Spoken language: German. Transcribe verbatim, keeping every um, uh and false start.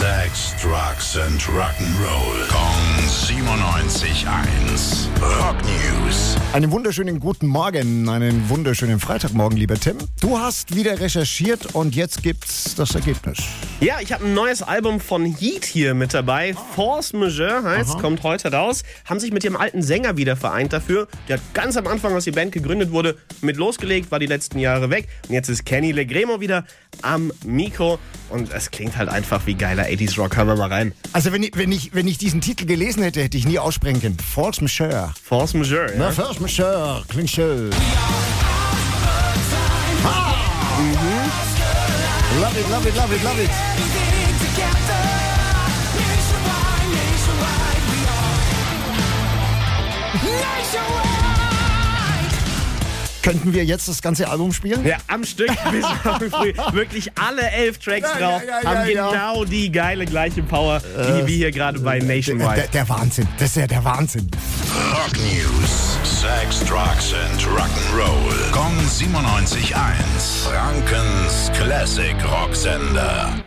Sex, Drugs and Rock'n'Roll. Kong siebenundneunzig Komma eins. Rock News. Einen wunderschönen guten Morgen, einen wunderschönen Freitagmorgen, lieber Tim. Du hast wieder recherchiert und jetzt gibt's das Ergebnis. Ja, ich habe ein neues Album von H E A T hier mit dabei. Oh. Force Majeure heißt, aha, kommt heute raus. Haben sich mit ihrem alten Sänger wieder vereint dafür. Der hat ganz am Anfang, als die Band gegründet wurde, mit losgelegt, war die letzten Jahre weg. Und jetzt ist Kenny Legremo wieder am Mikro. Und es klingt halt einfach wie geiler achtziger Rock. Hören wir mal rein. Also wenn ich, wenn ich, wenn ich diesen Titel gelesen hätte, hätte ich nie aussprechen können. Force Majeure. Force Majeure, ja. Na, Force Majeure. Klingt schön. Ah! Mhm. Love it, love it, love it, love it. Könnten wir jetzt das ganze Album spielen? Ja, am Stück. Bis morgen früh. Wirklich alle elf Tracks ja, drauf ja, ja, haben ja, genau ja. die geile gleiche Power, äh, wie hier gerade bei Nationwide. Der, der Wahnsinn. Das ist ja der Wahnsinn. Rock News. Sex, Drugs and Rock'n'Roll. Kong siebenundneunzig Komma eins. Frankens Classic Rocksender.